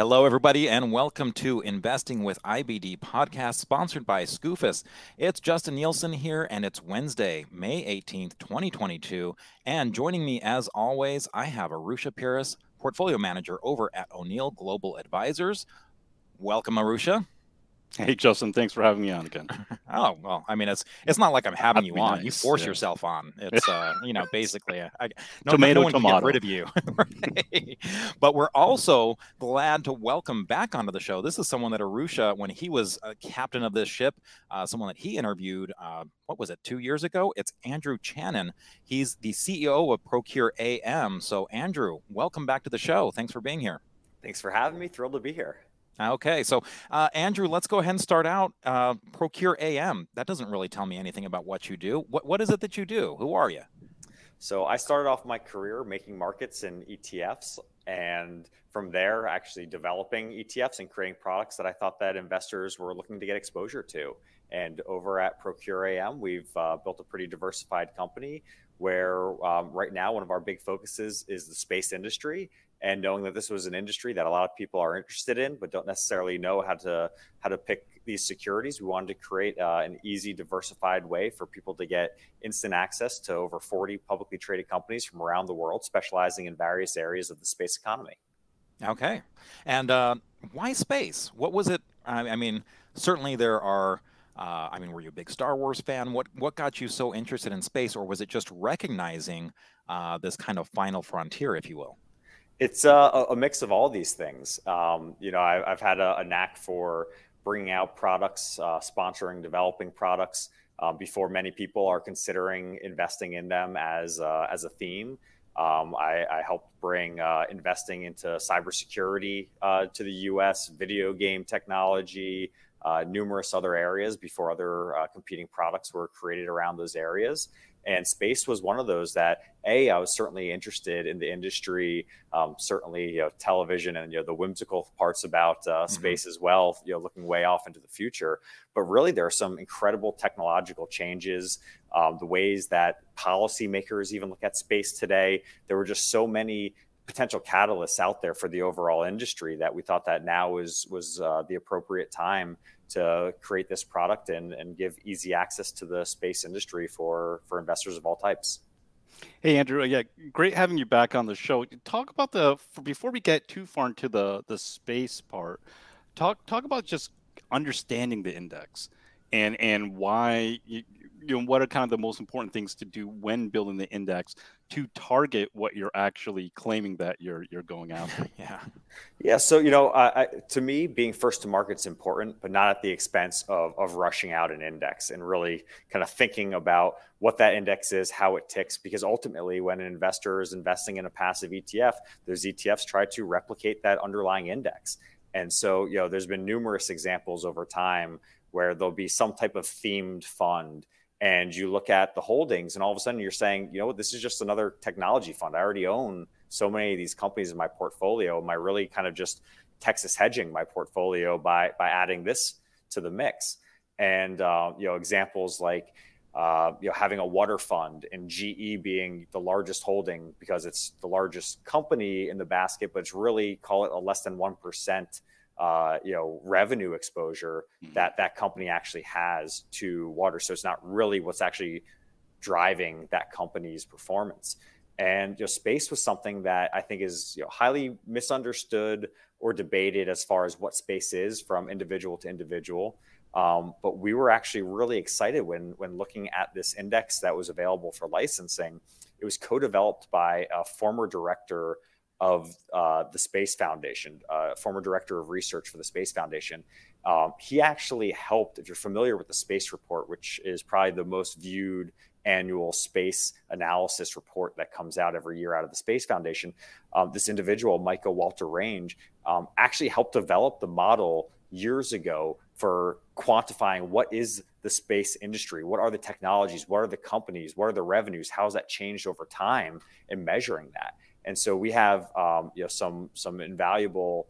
Hello, everybody, and welcome to Investing with IBD podcast, sponsored by Skoufis. It's Justin Nielsen here, and it's Wednesday, May 18th, 2022. And joining me, as always, I have Arusha Peiris, portfolio manager over at O'Neill Global Advisors. Welcome, Arusha. Hey, Justin, thanks for having me on again. Oh, well, I mean, it's not like I'm having you on. Nice. You force yourself on. It's, you know, basically, no one can get rid of you. Right? But we're also glad to welcome back onto the show. This is someone that Arusha, when he was captain of this ship, someone that he interviewed, what was it, 2 years ago? It's Andrew Channon. He's the CEO of Procure AM. So, Andrew, welcome back to the show. Thanks for being here. Thanks for having me. Thrilled to be here. Okay, so Andrew, let's go ahead and start out. Procure AM, that doesn't really tell me anything about what you do. What is it that you do? Who are you? So I started off my career making markets in ETFs, and from there actually developing ETFs and creating products that I thought that investors were looking to get exposure to. And over at Procure AM, we've built a pretty diversified company where right now one of our big focuses is the space industry. And knowing that this was an industry that a lot of people are interested in, but don't necessarily know how to pick these securities, we wanted to create an easy, diversified way for people to get instant access to over 40 publicly traded companies from around the world, specializing in various areas of the space economy. Okay, and why space? What was it? I mean, certainly there are. I mean, were you a big Star Wars fan? What got you so interested in space, or was it just recognizing this kind of final frontier, if you will? It's a mix of all these things. You know, I've had a knack for bringing out products, sponsoring, developing products before many people are considering investing in them as a theme. I helped bring investing into cybersecurity to the U.S., video game technology, numerous other areas before other competing products were created around those areas. And space was one of those that, I was certainly interested in the industry, certainly, you know, television and, you know, the whimsical parts about space as well, you know, looking way off into the future. But really, there are some incredible technological changes, the ways that policymakers even look at space today. There were just so many potential catalysts out there for the overall industry that we thought that now was the appropriate time to create this product and give easy access to the space industry for investors of all types. Hey, Andrew. Yeah, great having you back on the show. Talk about before we get too far into the space part, talk about just understanding the index and why, you know, what are kind of the most important things to do when building the index to target what you're actually claiming that you're going after? Yeah. So, you know, to me, being first to market is important, but not at the expense of rushing out an index and really kind of thinking about what that index is, how it ticks, because ultimately when an investor is investing in a passive ETF, those ETFs try to replicate that underlying index. And so, you know, there's been numerous examples over time where there'll be some type of themed fund, and you look at the holdings and all of a sudden you're saying, you know what, this is just another technology fund. I already own so many of these companies in my portfolio. Am I really kind of just Texas hedging my portfolio by adding this to the mix? And, you know, examples like, you know, having a water fund and GE being the largest holding because it's the largest company in the basket, but it's really, call it a less than 1%. You know, revenue exposure that company actually has to water. So it's not really what's actually driving that company's performance. And, you know, space was something that I think is, you know, highly misunderstood or debated as far as what space is from individual to individual. But we were actually really excited when looking at this index that was available for licensing. It was co-developed by a former director of the Space Foundation, former director of research for the Space Foundation. He actually helped, if you're familiar with the Space Report, which is probably the most viewed annual space analysis report that comes out every year out of the Space Foundation, this individual, Michael Walter Range, actually helped develop the model years ago for quantifying what is the space industry, what are the technologies, what are the companies, what are the revenues, how has that changed over time, and measuring that. And so we have, you know, some invaluable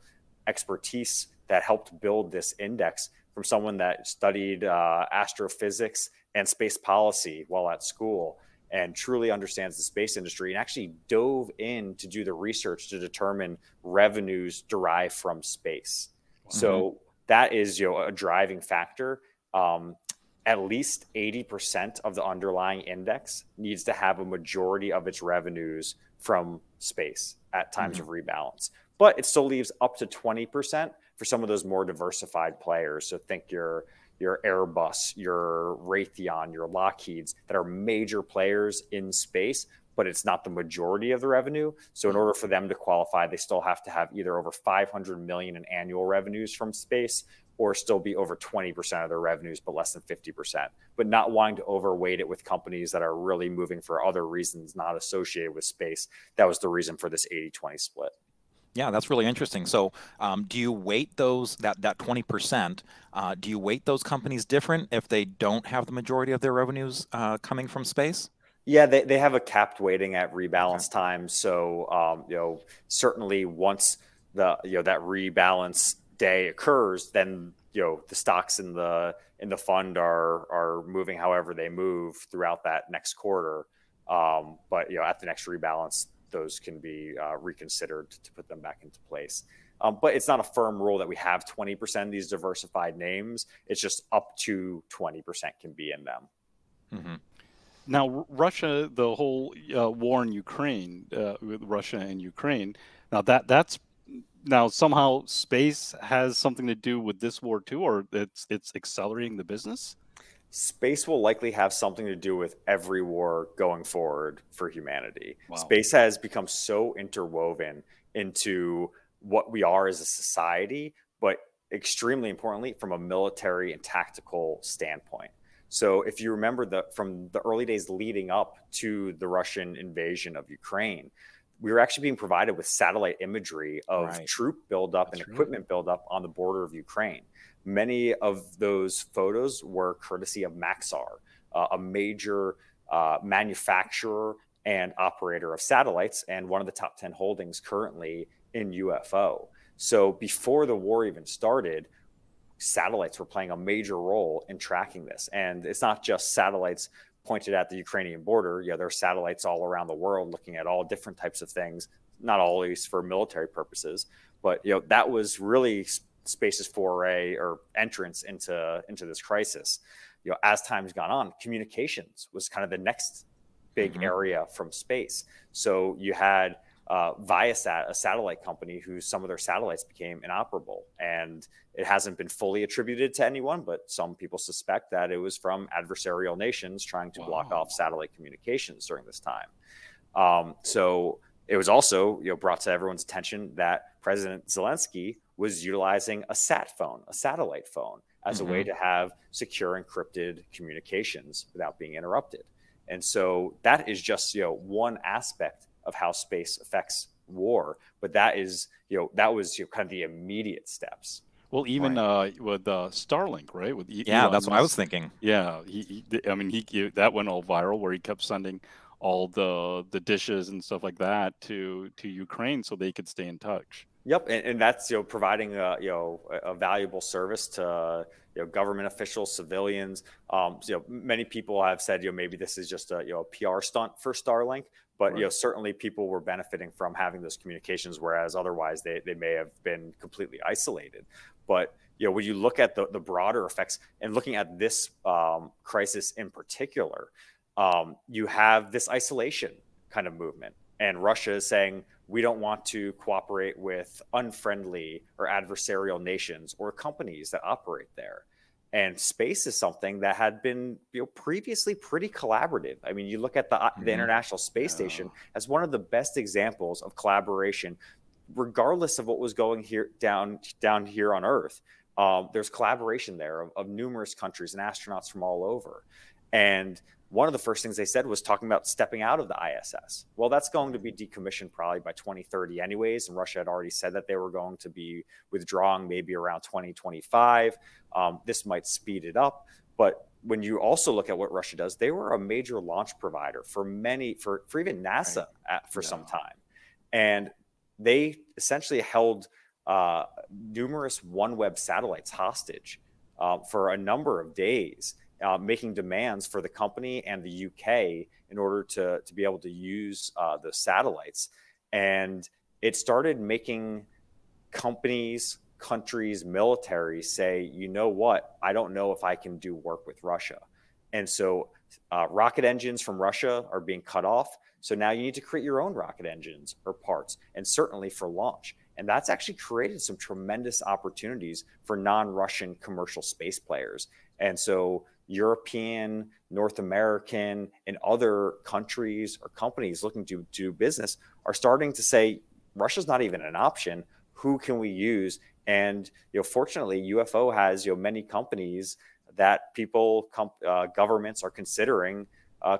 expertise that helped build this index from someone that studied astrophysics and space policy while at school, and truly understands the space industry, and actually dove in to do the research to determine revenues derived from space. Mm-hmm. So that is, a driving factor. At least 80% of the underlying index needs to have a majority of its revenues from space at times mm-hmm. of rebalance. But it still leaves up to 20% for some of those more diversified players. So think your Airbus, your Raytheon, your Lockheeds that are major players in space, but it's not the majority of the revenue. So in order for them to qualify, they still have to have either over $500 million in annual revenues from space or still be over 20% of their revenues, but less than 50%, but not wanting to overweight it with companies that are really moving for other reasons not associated with space. That was the reason for this 80-20 split. Yeah, that's really interesting. So do you weight those, that 20%, do you weight those companies different if they don't have the majority of their revenues coming from space? Yeah, they have a capped weighting at rebalance time. So, certainly once the, that rebalance day occurs, then, the stocks in the fund are moving however they move throughout that next quarter. But, at the next rebalance, those can be reconsidered to put them back into place. But it's not a firm rule that we have 20% of these diversified names. It's just up to 20% can be in them. Mm-hmm. Now, Russia, the whole war in Ukraine, with Russia and Ukraine, now that's somehow space has something to do with this war too, or it's accelerating the business? Space will likely have something to do with every war going forward for humanity. Wow. Space has become so interwoven into what we are as a society, but extremely importantly, from a military and tactical standpoint. So if you remember from the early days leading up to the Russian invasion of Ukraine, we were actually being provided with satellite imagery of troop buildup and equipment buildup on the border of Ukraine. Many of those photos were courtesy of Maxar, a major manufacturer and operator of satellites and one of the top 10 holdings currently in UFO. So before the war even started, satellites were playing a major role in tracking this. And it's not just satellites pointed at the Ukrainian border. There are satellites all around the world looking at all different types of things, not always for military purposes. But that was really space's foray or entrance into this crisis. As time's gone on, communications was kind of the next big mm-hmm. area from space. So you had Viasat, a satellite company whose some of their satellites became inoperable. And it hasn't been fully attributed to anyone, but some people suspect that it was from adversarial nations trying to block off satellite communications during this time. So it was also brought to everyone's attention that President Zelensky was utilizing a sat phone, a satellite phone, as mm-hmm. a way to have secure encrypted communications without being interrupted. And so that is just one aspect of how space affects war, but that is that was kind of the immediate steps. Well, even with Starlink, right? With Elon, that's what I was thinking. Yeah, he that went all viral where he kept sending all the dishes and stuff like that to Ukraine so they could stay in touch. Yep, and that's providing a valuable service to government officials, civilians. Many people have said maybe this is just a PR stunt for Starlink. But certainly people were benefiting from having those communications, whereas otherwise they may have been completely isolated. But when you look at the broader effects and looking at this crisis in particular, you have this isolation kind of movement. And Russia is saying, we don't want to cooperate with unfriendly or adversarial nations or companies that operate there. And space is something that had been previously pretty collaborative. I mean, you look at the International Space Station as one of the best examples of collaboration, regardless of what was going down here on Earth. There's collaboration there of numerous countries and astronauts from all over. And one of the first things they said was talking about stepping out of the ISS. Well, that's going to be decommissioned probably by 2030 anyways. And Russia had already said that they were going to be withdrawing maybe around 2025. This might speed it up. But when you also look at what Russia does, they were a major launch provider for even NASA some time. And they essentially held numerous OneWeb satellites hostage for a number of days. making demands for the company and the UK in order to be able to use the satellites. And it started making companies, countries, militaries say, you know what, I don't know if I can do work with Russia. And so rocket engines from Russia are being cut off. So now you need to create your own rocket engines or parts, and certainly for launch. And that's actually created some tremendous opportunities for non-Russian commercial space players. And so European, North American, and other countries or companies looking to do business are starting to say, Russia's not even an option. Who can we use? And fortunately, UFO has many companies that governments are considering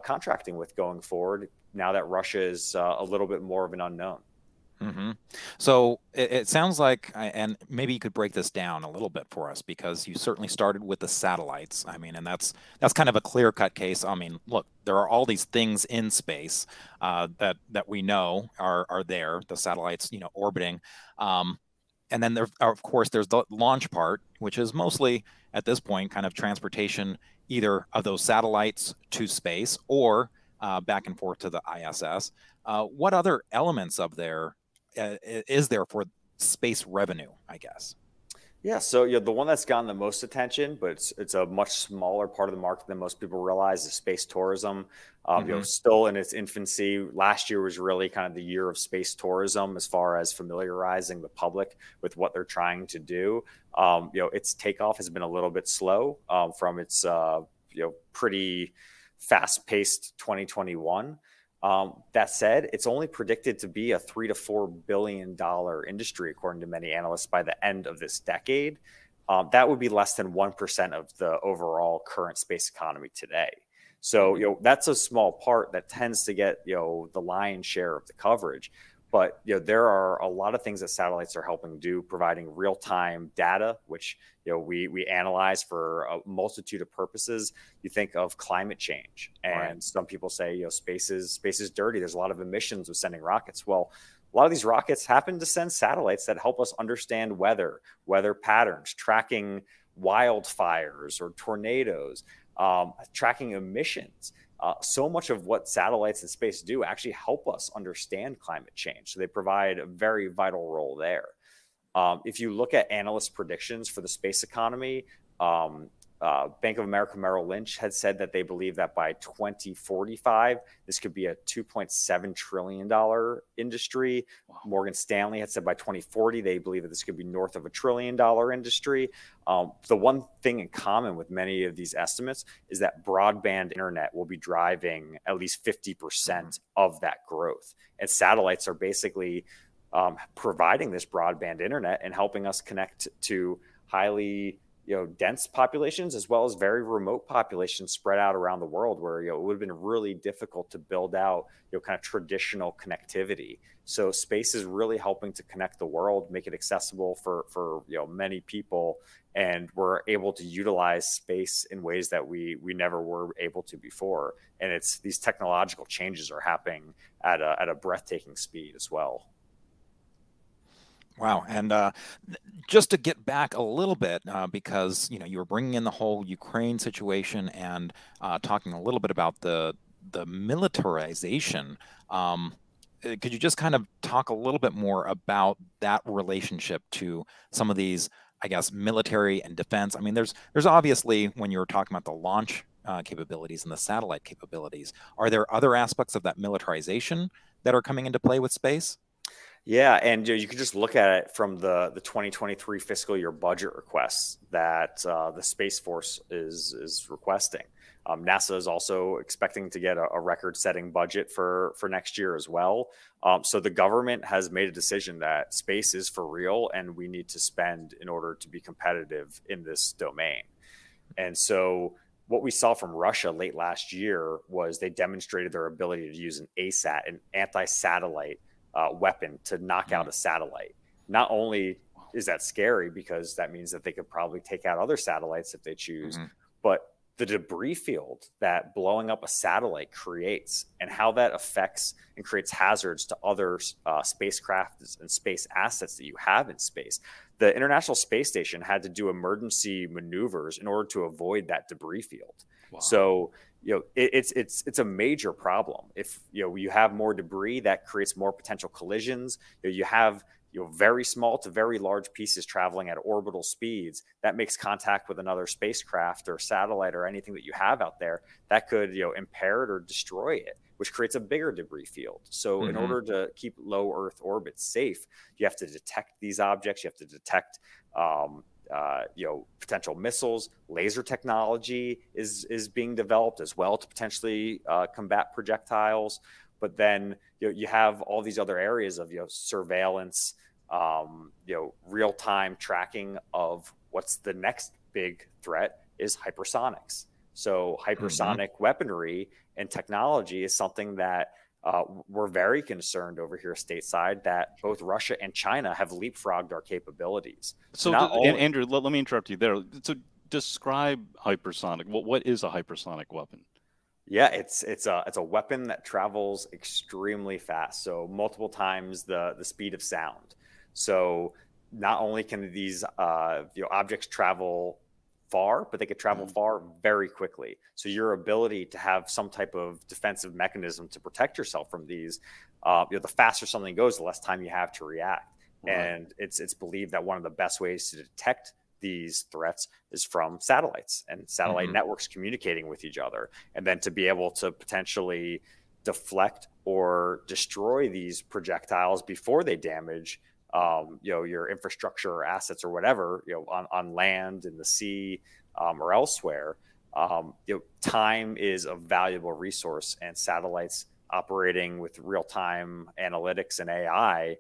contracting with going forward, now that Russia is a little bit more of an unknown. Mm-hmm. So it sounds like, and maybe you could break this down a little bit for us, because you certainly started with the satellites. I mean, and that's kind of a clear-cut case. I mean, look, there are all these things in space that we know are there, the satellites, orbiting. And then there, of course, there's the launch part, which is mostly at this point kind of transportation, either of those satellites to space or back and forth to the ISS. What other elements of there is there for space revenue, I guess? Yeah, so the one that's gotten the most attention, but it's a much smaller part of the market than most people realize, is space tourism. Still in its infancy. Last year was really kind of the year of space tourism as far as familiarizing the public with what they're trying to do. Its takeoff has been a little bit slow from its pretty fast-paced 2021. That said, it's only predicted to be a $3 to $4 billion industry, according to many analysts, by the end of this decade. That would be less than 1% of the overall current space economy today. So, that's a small part that tends to get, the lion's share of the coverage. But, there are a lot of things that satellites are helping do, providing real-time data, which, we analyze for a multitude of purposes. You think of climate change, and some people say, space is dirty. There's a lot of emissions with sending rockets. Well, a lot of these rockets happen to send satellites that help us understand weather patterns, tracking wildfires or tornadoes, tracking emissions. So much of what satellites in space do actually help us understand climate change. So they provide a very vital role there. If you look at analyst predictions for the space economy, Bank of America Merrill Lynch had said that they believe that by 2045, this could be a $2.7 trillion industry. Wow. Morgan Stanley had said by 2040, they believe that this could be north of a $1 trillion industry. The one thing in common with many of these estimates is that broadband internet will be driving at least 50% of that growth. And satellites are basically providing this broadband internet and helping us connect to highly dense populations, as well as very remote populations spread out around the world, where it would have been really difficult to build out kind of traditional connectivity. So space is really helping to connect the world, make it accessible for many people, and we're able to utilize space in ways that we never were able to before. And it's these technological changes are happening at a breathtaking speed as well. Wow. And just to get back a little bit, because, you were bringing in the whole Ukraine situation and talking a little bit about the militarization. Could you just kind of talk a little bit more about that relationship to some of these, I guess, military and defense? I mean, there's obviously, when you were talking about the launch capabilities and the satellite capabilities, are there other aspects of that militarization that are coming into play with space? Yeah, and you can just look at it from the 2023 fiscal year budget requests that the Space Force is requesting. NASA is also expecting to get a record-setting budget for next year as well. So the government has made a decision that space is for real, and we need to spend in order to be competitive in this domain. And so what we saw from Russia late last year was they demonstrated their ability to use an ASAT, an anti-satellite weapon, to knock out a satellite. Not only is that scary because that means that they could probably take out other satellites if they choose, but the debris field that blowing up a satellite creates and how that affects and creates hazards to other spacecraft and space assets that you have in space. The International Space Station had to do emergency maneuvers in order to avoid that debris field. Wow. So, you know, it's a major problem. If, you know, you have more debris, that creates more potential collisions. You have, you know, very small to very large pieces traveling at orbital speeds that makes contact with another spacecraft or satellite or anything that you have out there that could, you know, impair it or destroy it, which creates a bigger debris field. So in order to keep low Earth orbit safe, you have to detect these objects. You have to detect, you know, potential missiles. Laser technology is being developed as well to potentially combat projectiles. But then, you know, you have all these other areas of, you know, surveillance, you know, real-time tracking of what's the next big threat is hypersonics. So hypersonic weaponry and technology is something that we're very concerned over here stateside that both Russia and China have leapfrogged our capabilities. So Andrew, let me interrupt you there. So describe hypersonic. What is a hypersonic weapon? Yeah, it's a weapon that travels extremely fast, so multiple times the speed of sound. So not only can these you know, objects travel far, but they could travel far very quickly. So your ability to have some type of defensive mechanism to protect yourself from these, you know, the faster something goes, the less time you have to react. Right. And it's believed that one of the best ways to detect these threats is from satellites and satellite networks communicating with each other. And then to be able to potentially deflect or destroy these projectiles before they damage, you know, your infrastructure or assets or whatever, you know, on land, in the sea, or elsewhere, you know, time is a valuable resource, and satellites operating with real-time analytics and AI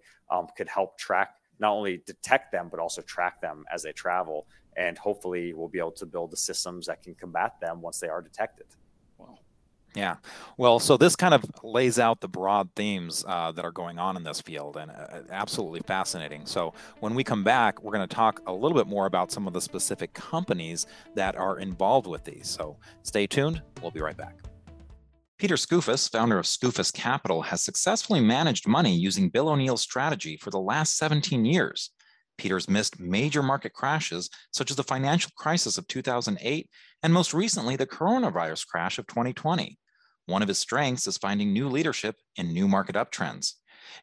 could help track, not only detect them, but also track them as they travel. And hopefully we'll be able to build the systems that can combat them once they are detected. Wow. Yeah. Well, so this kind of lays out the broad themes that are going on in this field, and absolutely fascinating. So when we come back, we're going to talk a little bit more about some of the specific companies that are involved with these. So stay tuned. We'll be right back. Peter Skoufis, founder of Skoufis Capital, has successfully managed money using Bill O'Neill's strategy for the last 17 years. Peter's missed major market crashes, such as the financial crisis of 2008, and most recently, the coronavirus crash of 2020. One of his strengths is finding new leadership in new market uptrends.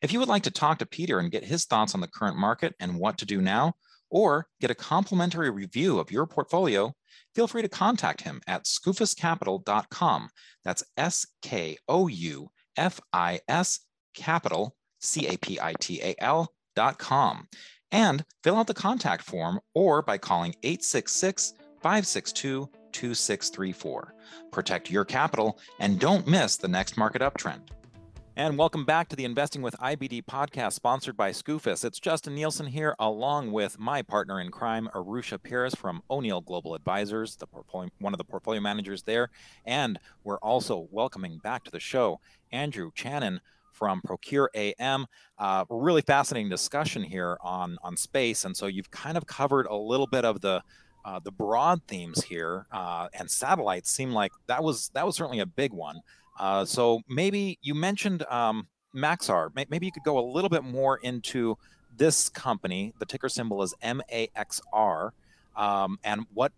If you would like to talk to Peter and get his thoughts on the current market and what to do now, or get a complimentary review of your portfolio, feel free to contact him at skoufiscapital.com. That's S-K-O-U-F-I-S capital, C-A-P-I-T-A-L.com. And fill out the contact form or by calling 866-562-2634. Protect your capital and don't miss the next market uptrend. And welcome back to the Investing with IBD podcast, sponsored by Skoufis. It's Justin Nielsen here, along with my partner in crime, Arusha Peiris from O'Neill Global Advisors, one of the portfolio managers there. And we're also welcoming back to the show Andrew Channon from Procure AM. Really fascinating discussion here on space. And so you've kind of covered a little bit of the broad themes here, and satellites seem like that was certainly a big one. So maybe you mentioned Maxar. Maybe you could go a little bit more into this company. The ticker symbol is MAXR, and what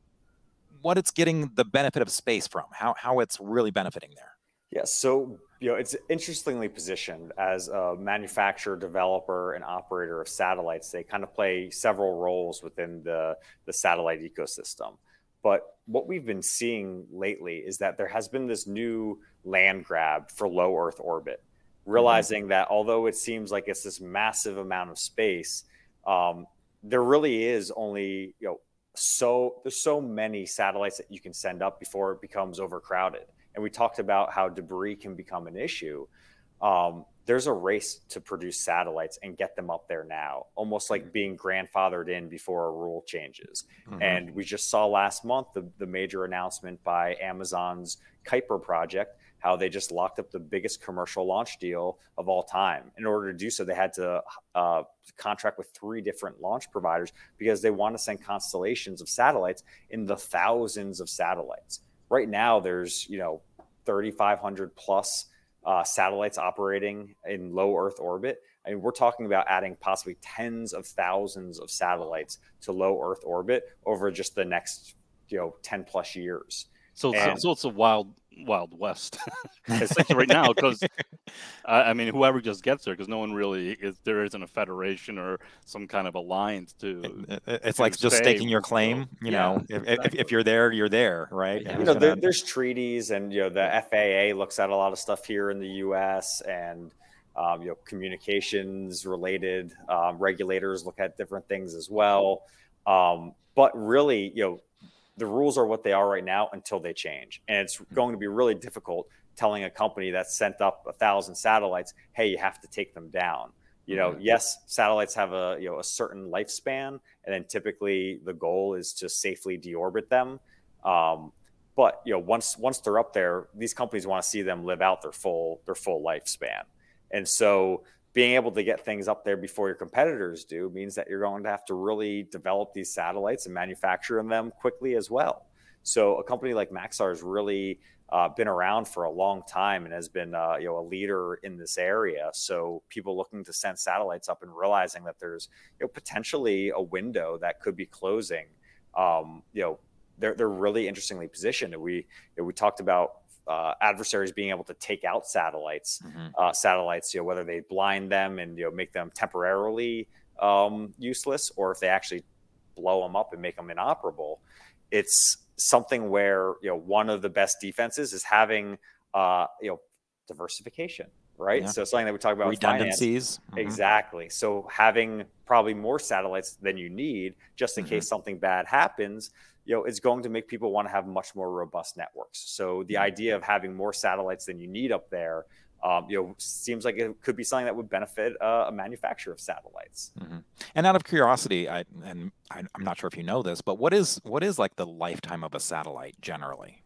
it's getting the benefit of space from, how it's really benefiting there. Yeah, so you know, it's interestingly positioned as a manufacturer, developer, and operator of satellites. They kind of play several roles within the satellite ecosystem. But what we've been seeing lately is that there has been this new land grab for low Earth orbit, realizing that although it seems like it's this massive amount of space, there really is only, you know, there's so many satellites that you can send up before it becomes overcrowded. And we talked about how debris can become an issue. There's a race to produce satellites and get them up there now, almost like being grandfathered in before a rule changes. And we just saw last month the major announcement by Amazon's Kuiper project, how they just locked up the biggest commercial launch deal of all time. In order to do so, they had to contract with 3 different launch providers because they want to send constellations of satellites in the thousands of satellites. right now there's, 3,500 plus satellites operating in low Earth orbit. I mean, we're talking about adding possibly tens of thousands of satellites to low Earth orbit over just the next, 10 plus years. So it's a wild west, especially right now, because whoever just gets there, because no one really is. There isn't a federation or some kind of alliance to. It's like just staking your claim. If you're there, you're there, right? Yeah. There's treaties, and the FAA looks at a lot of stuff here in the U.S. and communications related regulators look at different things as well. But really, the rules are what they are right now until they change. And it's going to be really difficult telling a company that's sent up 1,000 satellites, hey, you have to take them down. Yes, satellites have a certain lifespan, and then typically the goal is to safely deorbit them. But once they're up there, these companies want to see them live out their full lifespan. And so being able to get things up there before your competitors do means that you're going to have to really develop these satellites and manufacture them quickly as well. So a company like Maxar has really been around for a long time and has been a leader in this area. So people looking to send satellites up and realizing that there's potentially a window that could be closing. They're really interestingly positioned. We talked about adversaries being able to take out satellites, whether they blind them and make them temporarily useless, or if they actually blow them up and make them inoperable. It's something where one of the best defenses is having diversification, right? Yeah. So something that we talk about redundancies, with exactly. So having probably more satellites than you need, just in case something bad happens. It's going to make people want to have much more robust networks. So the idea of having more satellites than you need up there, seems like it could be something that would benefit a manufacturer of satellites. And out of curiosity, I'm not sure if you know this, but what is like the lifetime of a satellite generally?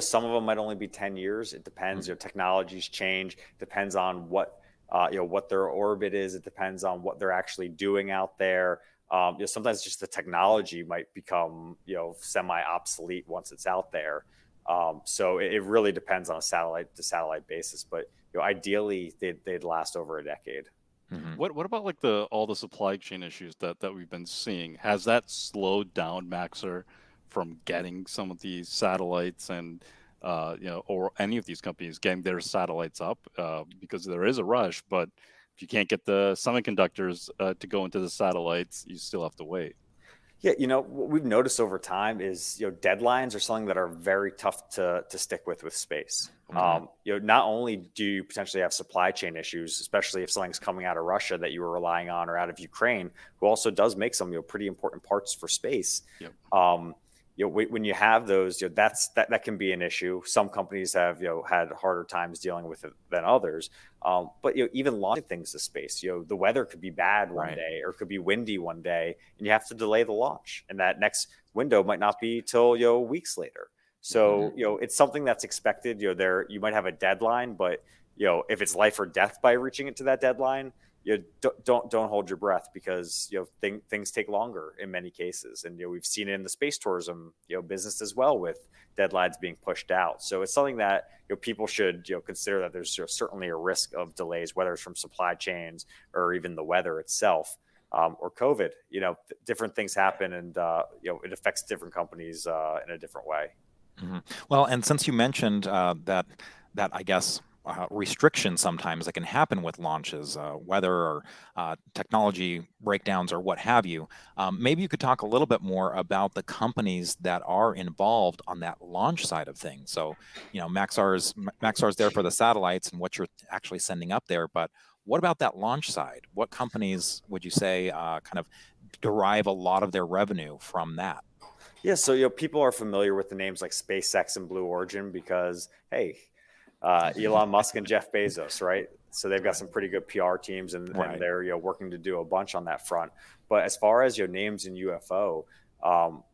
Some of them might only be 10 years. It depends. Technologies change. Depends on what what their orbit is. It depends on what they're actually doing out there. Sometimes just the technology might become, semi-obsolete once it's out there. So it really depends on a satellite-to-satellite basis. But ideally, they'd last over a decade. What about like all the supply chain issues that we've been seeing? Has that slowed down Maxar from getting some of these satellites and or any of these companies getting their satellites up because there is a rush, but if you can't get the semiconductors to go into the satellites, you still have to wait. Yeah, what we've noticed over time is, deadlines are something that are very tough to stick with space. Not only do you potentially have supply chain issues, especially if something's coming out of Russia that you were relying on or out of Ukraine, who also does make some pretty important parts for space. Yep. When you have those, that can be an issue. Some companies have had harder times dealing with it than others. But even launching things to space, the weather could be bad one day, or it could be windy one day, and you have to delay the launch. And that next window might not be till weeks later. So it's something that's expected. You might have a deadline, but if it's life or death by reaching it to that deadline, don't hold your breath, because things take longer in many cases, and we've seen it in the space tourism business as well, with deadlines being pushed out. So it's something that people should consider, that there's certainly a risk of delays, whether it's from supply chains or even the weather itself, or COVID. Different things happen, and it affects different companies in a different way. Well, and since you mentioned that I guess. Restrictions sometimes that can happen with launches, weather or technology breakdowns or what have you. Maybe you could talk a little bit more about the companies that are involved on that launch side of things. So, Maxar's there for the satellites and what you're actually sending up there, but what about that launch side? What companies would you say kind of derive a lot of their revenue from that? Yeah, so people are familiar with the names like SpaceX and Blue Origin because, hey, Elon Musk and Jeff Bezos, right? So they've got some pretty good PR teams, and they're working to do a bunch on that front. But as far as your names in UFO,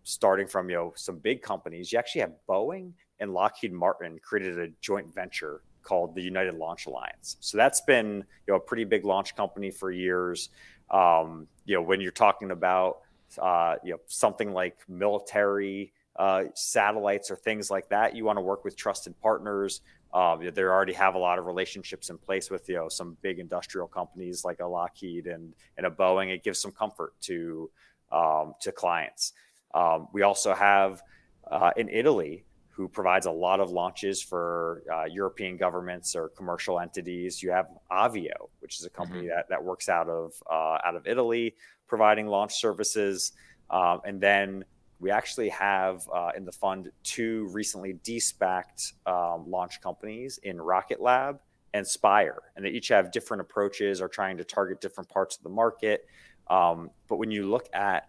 starting from some big companies, you actually have Boeing and Lockheed Martin created a joint venture called the United Launch Alliance. So that's been a pretty big launch company for years. When you're talking about something like military satellites or things like that, you want to work with trusted partners. They already have a lot of relationships in place with, you know, some big industrial companies like a Lockheed and a Boeing. It gives some comfort to clients. We also have in Italy, who provides a lot of launches for European governments or commercial entities. You have Avio, which is a company that works out of Italy, providing launch services. And then we actually have in the fund two recently de-SPACed launch companies in Rocket Lab and Spire. And they each have different approaches or trying to target different parts of the market. But when you look at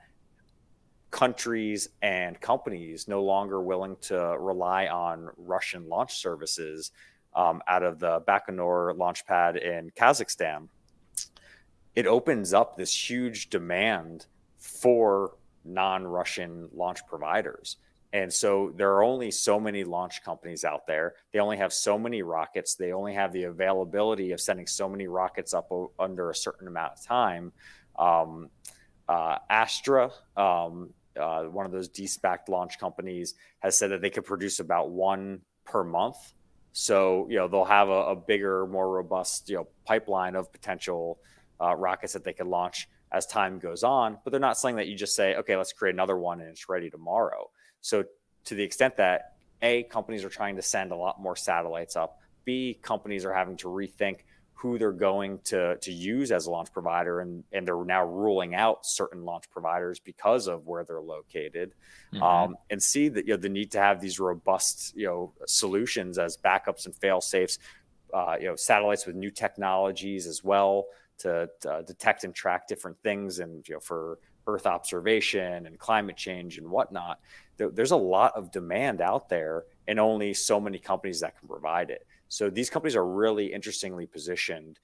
countries and companies no longer willing to rely on Russian launch services, out of the Baikonur launch pad in Kazakhstan, it opens up this huge demand for non-Russian launch providers. And so there are only so many launch companies out there. They only have so many rockets. They only have the availability of sending so many rockets up under a certain amount of time. Astra, one of those de-SPACed launch companies, has said that they could produce about one per month. So, you know, they'll have a bigger, more robust, you know, pipeline of potential rockets that they can launch as time goes on. But they're not saying that you just say, okay, let's create another one and it's ready tomorrow. So to the extent that A, companies are trying to send a lot more satellites up, B, companies are having to rethink who they're going to use as a launch provider, and they're now ruling out certain launch providers because of where they're located, and see that, you know, the need to have these robust, you know, solutions as backups and fail safes, you know, satellites with new technologies as well to detect and track different things, and, you know, for Earth observation and climate change and whatnot. There's a lot of demand out there, and only so many companies that can provide it. So these companies are really interestingly positioned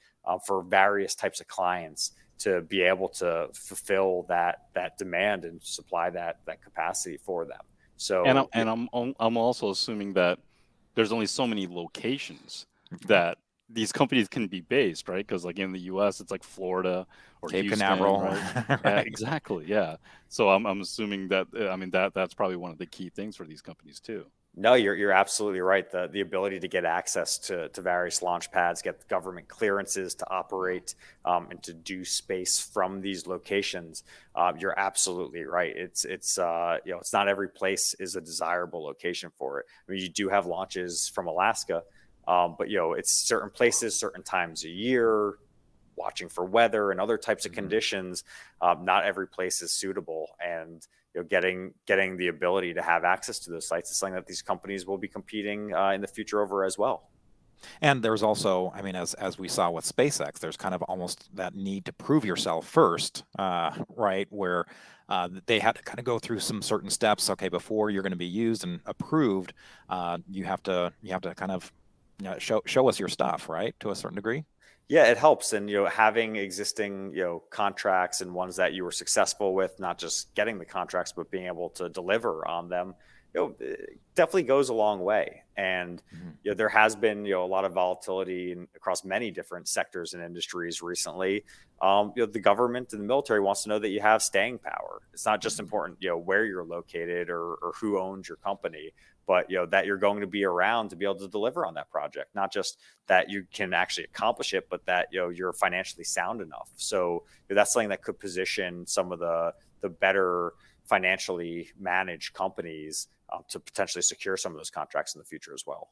for various types of clients to be able to fulfill that demand and supply that capacity for them. So, I'm also assuming that there's only so many locations that these companies can be based, right? Because like in the U.S., it's like Florida or Cape Canaveral, right? Yeah, exactly. Yeah. So I'm assuming that that's probably one of the key things for these companies too. No, you're absolutely right. The ability to get access to various launch pads, get government clearances to operate, and to do space from these locations. You're absolutely right. It's not every place is a desirable location for it. I mean, you do have launches from Alaska, but, you know, it's certain places, certain times a year, watching for weather and other types of conditions. Not every place is suitable, and, you know, getting the ability to have access to those sites is something that these companies will be competing in the future over as well. And there's also, I mean, as we saw with SpaceX, there's kind of almost that need to prove yourself first, right? Where they had to kind of go through some certain steps. Okay, before you're going to be used and approved, you have to kind of, you know, show us your stuff, right? To a certain degree. Yeah, it helps. And, you know, having existing, you know, contracts and ones that you were successful with, not just getting the contracts, but being able to deliver on them, you know, it definitely goes a long way. And, you know, there has been, you know, a lot of volatility across many different sectors and industries recently. You know, the government and the military wants to know that you have staying power. It's not just important, you know, where you're located or who owns your company, but, you know, that you're going to be around to be able to deliver on that project, not just that you can actually accomplish it, but that, you know, you're financially sound enough. So, you know, that's something that could position some of the better financially managed companies to potentially secure some of those contracts in the future as well.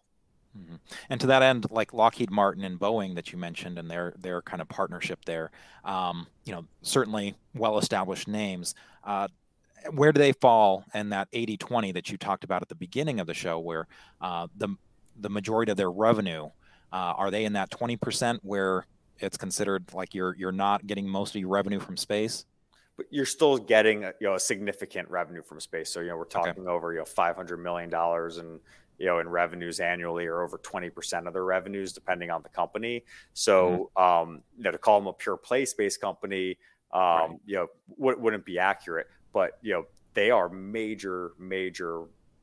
And to that end, like Lockheed Martin and Boeing that you mentioned, and their kind of partnership there, you know, certainly well-established names. Where do they fall in that 80-20 that you talked about at the beginning of the show, where the majority of their revenue, are they in that 20% where it's considered like you're not getting most of your revenue from space? But you're still getting a significant revenue from space. So, you know, we're talking over, you know, $500 million and, you know, in revenues annually, or over 20% of their revenues, depending on the company. So, you know, to call them a pure play space company, you know, wouldn't be accurate. But, you know, they are major, major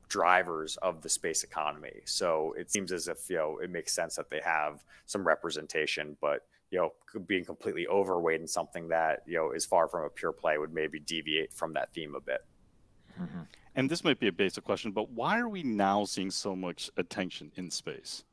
drivers of the space economy. So it seems as if, you know, it makes sense that they have some representation, but, you know, being completely overweight in something that, you know, is far from a pure play would maybe deviate from that theme a bit. And this might be a basic question, but why are we now seeing so much attention in space?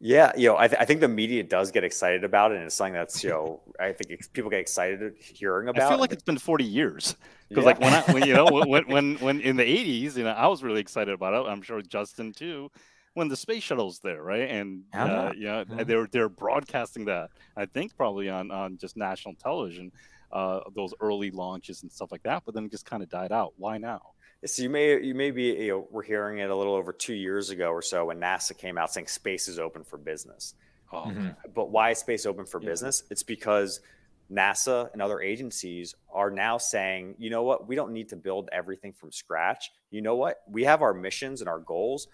Yeah, you know, I think the media does get excited about it, and it's something that's, you know, I think people get excited hearing about. I feel like it's been 40 years because, like, when in the 80s, you know, I was really excited about it. I'm sure Justin too, when the space shuttle's there, right? And they're broadcasting that. I think probably on just national television, those early launches and stuff like that. But then it just kind of died out. Why now? So you may be, you know, we're hearing it a little over 2 years ago or so when NASA came out saying space is open for business. Oh, mm-hmm. But why is space open for business? It's because NASA and other agencies are now saying, you know what, we don't need to build everything from scratch. You know what, we have our missions and our goals.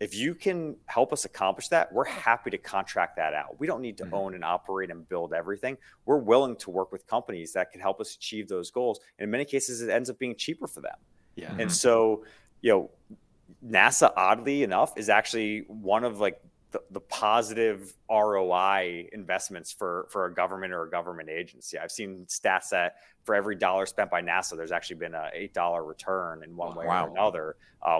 If you can help us accomplish that, we're happy to contract that out. We don't need to own and operate and build everything. We're willing to work with companies that can help us achieve those goals. And in many cases, it ends up being cheaper for them. Yeah. And so, you know, NASA, oddly enough, is actually one of like the positive ROI investments for a government or a government agency. I've seen stats that for every dollar spent by NASA, there's actually been an $8 return in one way or another,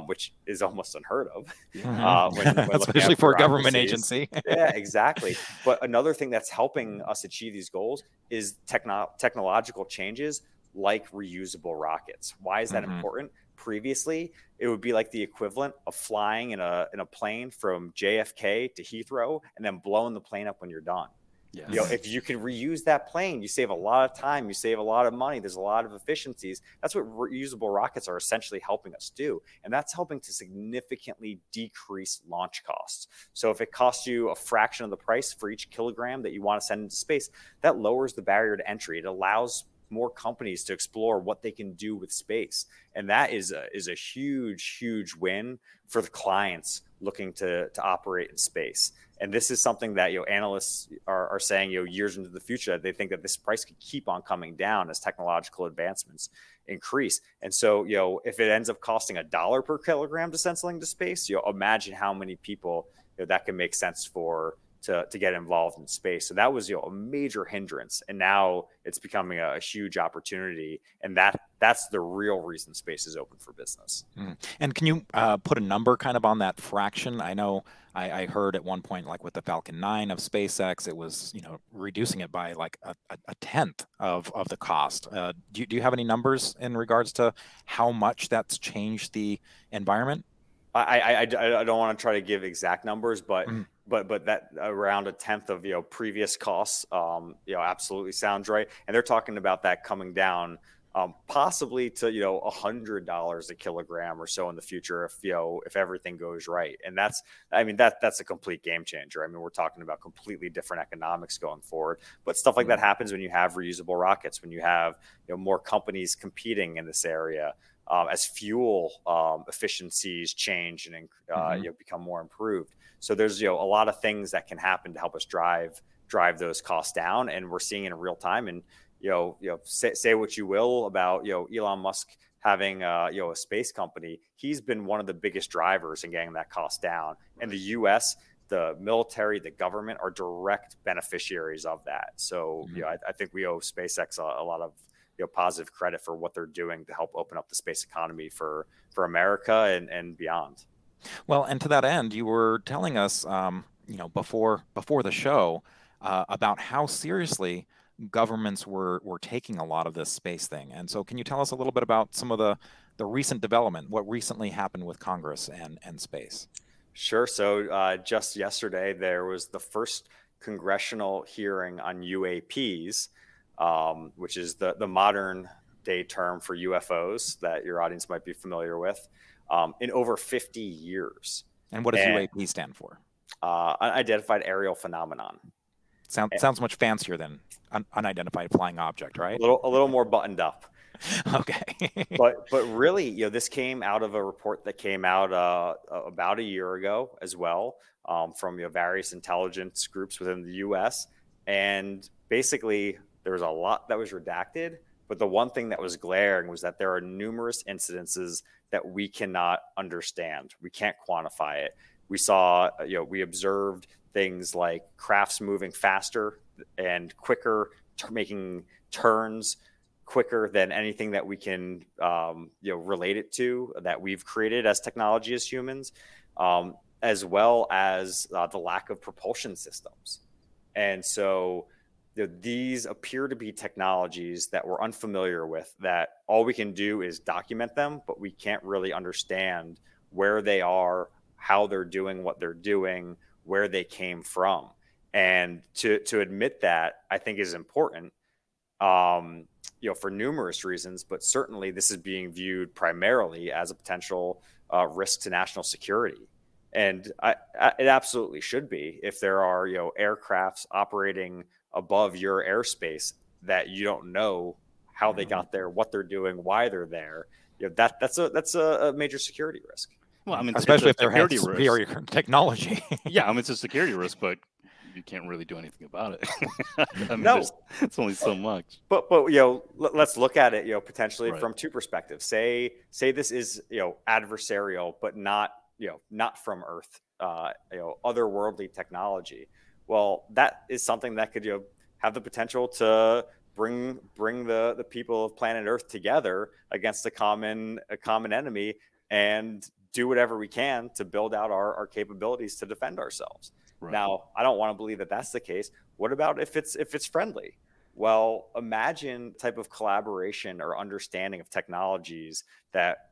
which is almost unheard of. When especially for a government agency. Yeah, exactly. But another thing that's helping us achieve these goals is technological changes, like reusable rockets. Why is that important? Previously, it would be like the equivalent of flying in a plane from JFK to Heathrow and then blowing the plane up when you're done. Yes. You know, if you can reuse that plane, you save a lot of time, you save a lot of money, there's a lot of efficiencies. That's what reusable rockets are essentially helping us do. And that's helping to significantly decrease launch costs. So if it costs you a fraction of the price for each kilogram that you want to send into space, that lowers the barrier to entry. It allows more companies to explore what they can do with space. And that is a huge, huge win for the clients looking to operate in space. And this is something that, you know, analysts are saying, you know, years into the future, they think that this price could keep on coming down as technological advancements increase. And so, you know, if it ends up costing $1 per kilogram to send something to space, you know, imagine how many people, you know, that can make sense for to get involved in space. So that was, you know, a major hindrance. And now it's becoming a huge opportunity. And that's the real reason space is open for business. Mm. And can you put a number kind of on that fraction? I know I heard at one point, like with the Falcon 9 of SpaceX, it was, you know, reducing it by like a tenth of the cost. Do you have any numbers in regards to how much that's changed the environment? I don't want to try to give exact numbers, but but that around a tenth of, you know, previous costs, you know, absolutely sounds right. And they're talking about that coming down possibly to, you know, $100 a kilogram or so in the future if, you know, if everything goes right. And that's, I mean, that's a complete game changer. I mean, we're talking about completely different economics going forward, but stuff like that happens when you have reusable rockets, when you have, you know, more companies competing in this area. As fuel efficiencies change and you know, become more improved. So there's, you know, a lot of things that can happen to help us drive those costs down. And we're seeing it in real time. And, you know, say what you will about, you know, Elon Musk having, you know, a space company. He's been one of the biggest drivers in getting that cost down. And the U.S., the military, the government are direct beneficiaries of that. So, you know, I think we owe SpaceX a lot of, you know, positive credit for what they're doing to help open up the space economy for America and beyond. Well, and to that end, you were telling us, you know, before the show about how seriously governments were taking a lot of this space thing. And so, can you tell us a little bit about some of the recent development? What recently happened with Congress and space? Sure. So just yesterday, there was the first congressional hearing on UAPs. Which is the modern day term for UFOs that your audience might be familiar with, in over 50 years. And what does UAP stand for? Unidentified aerial phenomenon. Sounds much fancier than unidentified flying object, right? A little more buttoned up. Okay. but really, you know, this came out of a report that came out about a year ago as well, from, you know, various intelligence groups within the U.S. And basically, there was a lot that was redacted, but the one thing that was glaring was that there are numerous incidences that we cannot understand. We can't quantify it. We saw, you know, we observed things like crafts moving faster and quicker, making turns quicker than anything that we can, relate it to that we've created as technology as humans, as well as the lack of propulsion systems. And so these appear to be technologies that we're unfamiliar with, that all we can do is document them, but we can't really understand where they are, how they're doing what they're doing, where they came from. And to admit that, I think, is important, for numerous reasons, but certainly this is being viewed primarily as a potential risk to national security. And it absolutely should be if there are, aircrafts operating above your airspace that you don't know how they got there, what they're doing, why they're there. That's a major security risk. Well, I mean, especially if they're superior technology. Yeah, I mean, it's a security risk, but you can't really do anything about it. I mean, no, it's only so much. But let's look at it, potentially from two perspectives. Say this is adversarial, but not from Earth, otherworldly technology. Well, that is something that could have the potential to bring the people of planet Earth together against a common enemy and do whatever we can to build out our capabilities to defend ourselves. Right. Now, I don't want to believe that that's the case. What about if it's friendly? Well, imagine type of collaboration or understanding of technologies that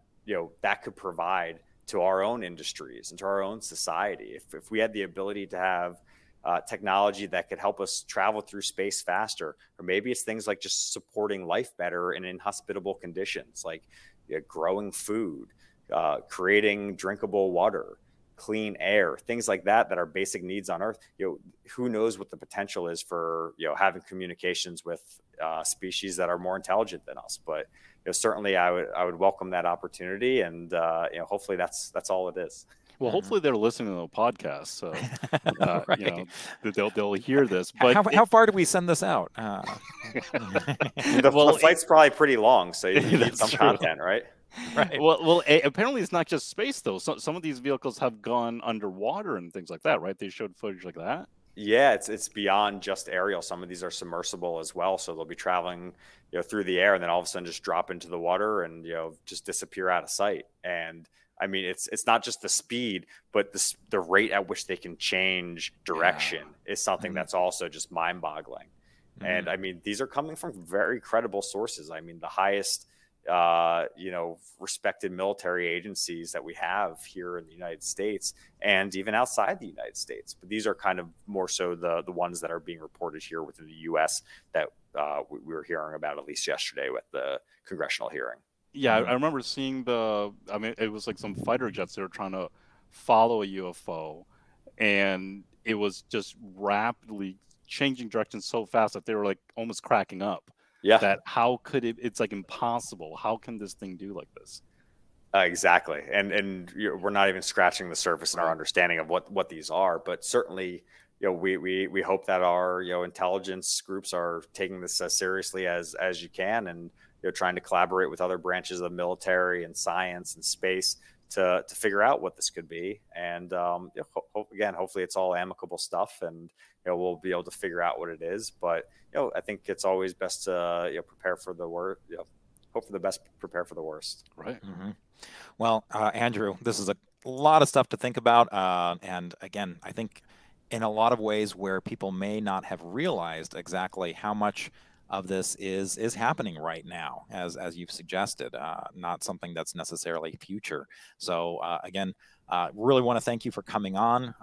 that could provide to our own industries and to our own society. If we had the ability to have technology that could help us travel through space faster, or maybe it's things like just supporting life better in inhospitable conditions, like growing food, creating drinkable water, clean air, things like that are basic needs on Earth. Who knows what the potential is for having communications with species that are more intelligent than us? But certainly, I would welcome that opportunity, and hopefully that's all it is. Well, hopefully they're listening to the podcast, so right. They'll hear this. But how far do we send this out? The flight's probably pretty long, so you need some content, right? Right. Well, apparently it's not just space, though. Some of these vehicles have gone underwater and things like that, right? They showed footage like that. Yeah, it's beyond just aerial. Some of these are submersible as well, so they'll be traveling, through the air, and then all of a sudden just drop into the water and just disappear out of sight. And I mean, it's not just the speed, but the rate at which they can change direction is something that's also just mind-boggling. Mm-hmm. And I mean, these are coming from very credible sources. I mean, the highest respected military agencies that we have here in the United States and even outside the United States. But these are kind of more so the ones that are being reported here within the U.S. that we were hearing about at least yesterday with the congressional hearing. Yeah, I remember seeing it was like some fighter jets that were trying to follow a UFO, and it was just rapidly changing direction so fast that they were like almost cracking up. Yeah. That how could it's like impossible. How can this thing do like this? Exactly. And we're not even scratching the surface in our understanding of what these are. But certainly, we hope that our, intelligence groups are taking this as seriously as you can, and, trying to collaborate with other branches of the military and science and space to figure out what this could be. And hopefully it's all amicable stuff, and we'll be able to figure out what it is. But I think it's always best to prepare for the worst, hope for the best, prepare for the worst. Right. Mm-hmm. Well, Andrew, this is a lot of stuff to think about. And again, I think in a lot of ways where people may not have realized exactly how much of this is happening right now, as you've suggested, not something that's necessarily future. So again, really want to thank you for coming on,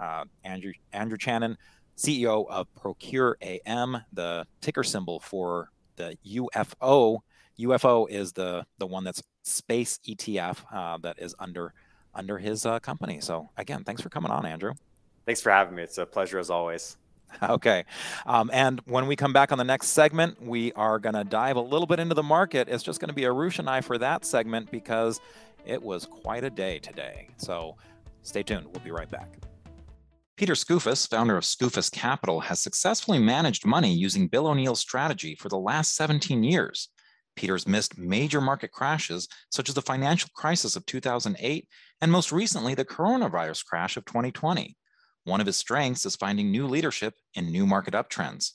Andrew Channon, CEO of Procure AM, the ticker symbol for the UFO. UFO is the one that's space ETF that is under his company. So again, thanks for coming on, Andrew. Thanks for having me. It's a pleasure as always. Okay. And when we come back on the next segment, we are going to dive a little bit into the market. It's just going to be Arusha and I for that segment because it was quite a day today. So stay tuned. We'll be right back. Peter Skoufis, founder of Skoufis Capital, has successfully managed money using Bill O'Neill's strategy for the last 17 years. Peter's missed major market crashes, such as the financial crisis of 2008 and most recently the coronavirus crash of 2020. One of his strengths is finding new leadership in new market uptrends.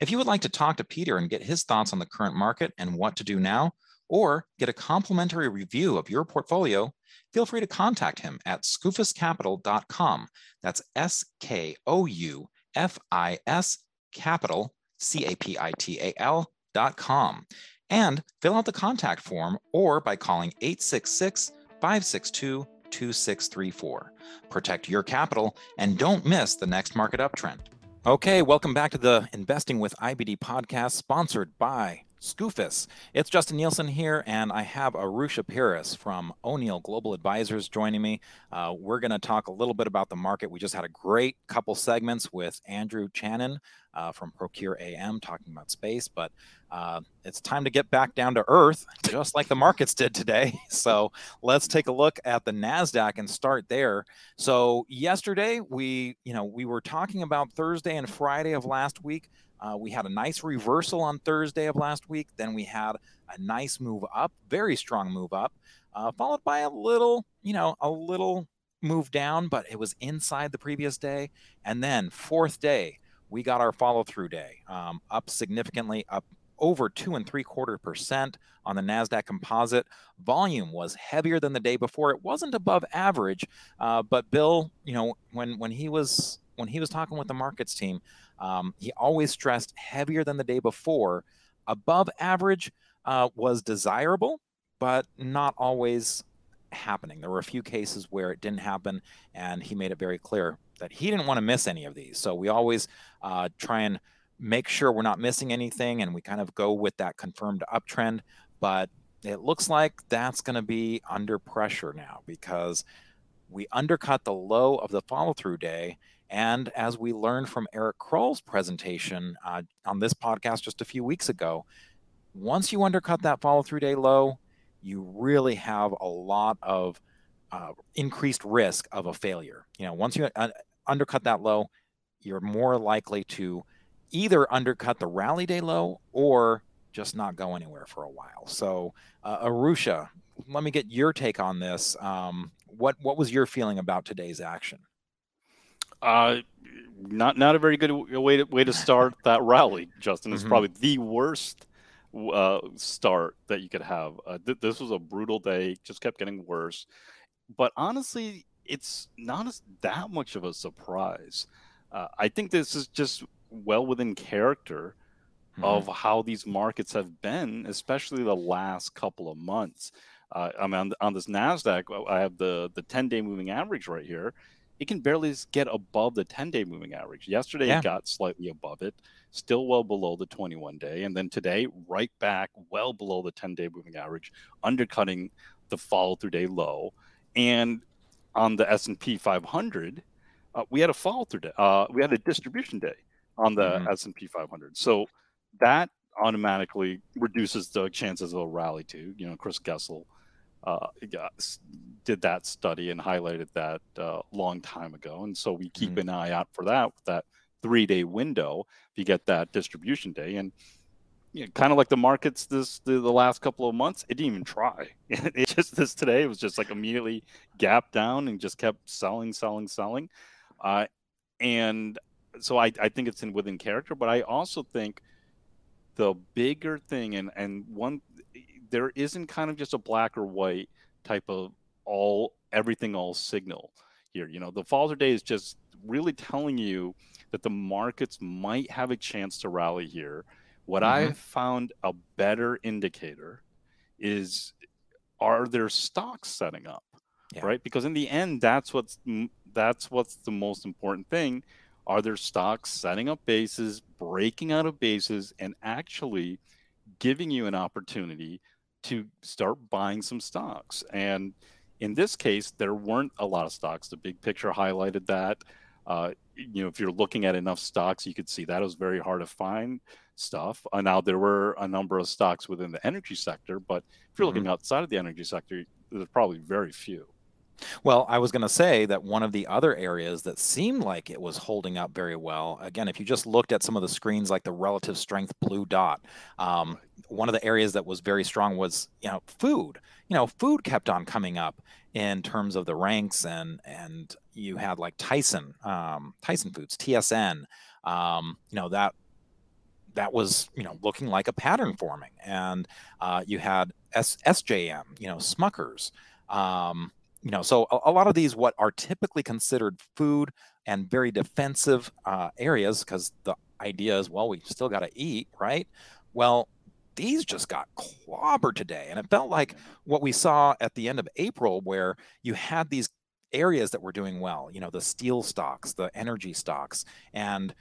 If you would like to talk to Peter and get his thoughts on the current market and what to do now, or get a complimentary review of your portfolio, feel free to contact him at skoufiscapital.com. That's S-K-O-U-F-I-S capital, C-A-P-I-T-A-L.com. And fill out the contact form or by calling 866-562-2634. Protect your capital and don't miss the next market uptrend. Okay, welcome back to the Investing with IBD podcast, sponsored by Skoufis. It's Justin Nielsen here, and I have Arusha Peiris from O'Neill Global Advisors joining me. We're going to talk a little bit about the market. We just had a great couple segments with Andrew Channon from Procure AM talking about space, but it's time to get back down to earth, just like the markets did today. So let's take a look at the NASDAQ and start there. So yesterday we were talking about Thursday and Friday of last week. We had a nice reversal on Thursday of last week. Then we had a nice move up, very strong move up, followed by a little move down, but it was inside the previous day. And then fourth day, we got our follow-through day, up significantly, up over 2.75% on the NASDAQ composite. Volume was heavier than the day before. It wasn't above average, but Bill, when he was talking with the markets team, he always stressed heavier than the day before. Above average was desirable, but not always happening. There were a few cases where it didn't happen, and he made it very clear that he didn't want to miss any of these. So we always try and make sure we're not missing anything, and we kind of go with that confirmed uptrend. But it looks like that's going to be under pressure now because we undercut the low of the follow-through day. And as we learned from Eric Kroll's presentation on this podcast just a few weeks ago, once you undercut that follow-through day low, you really have a lot of increased risk of a failure. You know, once you undercut that low, you're more likely to either undercut the rally day low or just not go anywhere for a while. So Arusha, let me get your take on this. What was your feeling about today's action? Not a very good way to start that rally, Justin. It's probably the worst start that you could have. This was a brutal day, just kept getting worse. But honestly, it's not that much of a surprise. I think this is just well within character of how these markets have been, especially the last couple of months. I mean, on this NASDAQ, I have the 10-day moving average right here. It can barely get above the 10-day moving average. Yesterday, it got slightly above it, still well below the 21-day. And then today, right back, well below the 10-day moving average, undercutting the follow-through day low. And on the S&P 500, we had a follow-through day. We had a distribution day on the S&P 500. So that automatically reduces the chances of a rally too. You know, Chris Gessel did that study and highlighted that a long time ago. And so we keep an eye out for that 3-day window if you get that distribution day. And you know, kind of like the markets the last couple of months, it didn't even try. It just today, it was just like immediately gap down and just kept selling. And so I think it's within character, but I also think the bigger thing and one, there isn't kind of just a black or white type of everything signal here. You know, the follow-through day is just really telling you that the markets might have a chance to rally here. What I found a better indicator is, are there stocks setting up, right? Because in the end, that's what's the most important thing. Are there stocks setting up bases, breaking out of bases, and actually giving you an opportunity to start buying some stocks? And in this case, there weren't a lot of stocks. The big picture highlighted that. You know, if you're looking at enough stocks, you could see that it was very hard to find stuff. Now, there were a number of stocks within the energy sector, but if you're looking outside of the energy sector, there's probably very few. Well, I was going to say that one of the other areas that seemed like it was holding up very well, again, if you just looked at some of the screens, like the relative strength blue dot, one of the areas that was very strong was, food. You know, food kept on coming up in terms of the ranks, and you had like Tyson Foods, TSN, that that was, you know, looking like a pattern forming. And you had SJM, you know, Smuckers, you know, so a lot of these what are typically considered food and very defensive areas, because the idea is, well, we still got to eat, right? Well, these just got clobbered today. And it felt like what we saw at the end of April, where you had these areas that were doing well, you know, the steel stocks, the energy stocks, and,